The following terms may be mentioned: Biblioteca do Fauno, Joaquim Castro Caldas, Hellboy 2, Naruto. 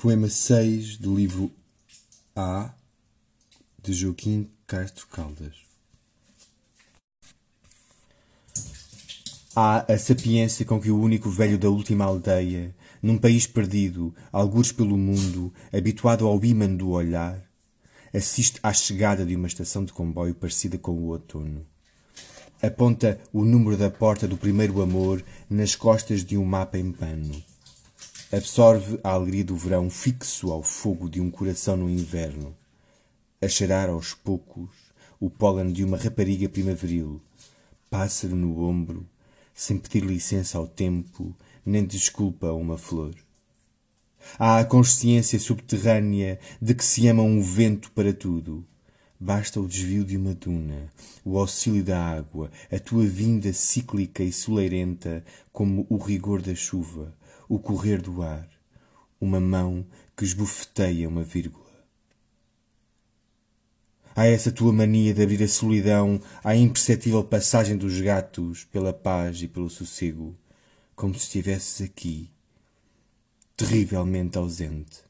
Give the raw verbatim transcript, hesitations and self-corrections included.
Poema seis do livro A, de Joaquim Castro Caldas. Há a sapiência com que o único velho da última aldeia, num país perdido, algures pelo mundo, habituado ao ímã do olhar, assiste à chegada de uma estação de comboio parecida com o outono. Aponta o número da porta do primeiro amor nas costas de um mapa em pano. Absorve a alegria do verão fixo ao fogo de um coração no inverno, a cheirar aos poucos o pólen de uma rapariga primaveril, pássaro no ombro, sem pedir licença ao tempo, nem desculpa a uma flor. Há a consciência subterrânea de que se ama um vento para tudo. Basta o desvio de uma duna, o auxílio da água, a tua vinda cíclica e soleirenta como o rigor da chuva, o correr do ar, uma mão que esbofeteia uma vírgula. Há essa tua mania de abrir a solidão à imperceptível passagem dos gatos pela paz e pelo sossego, como se estivesses aqui, terrivelmente ausente.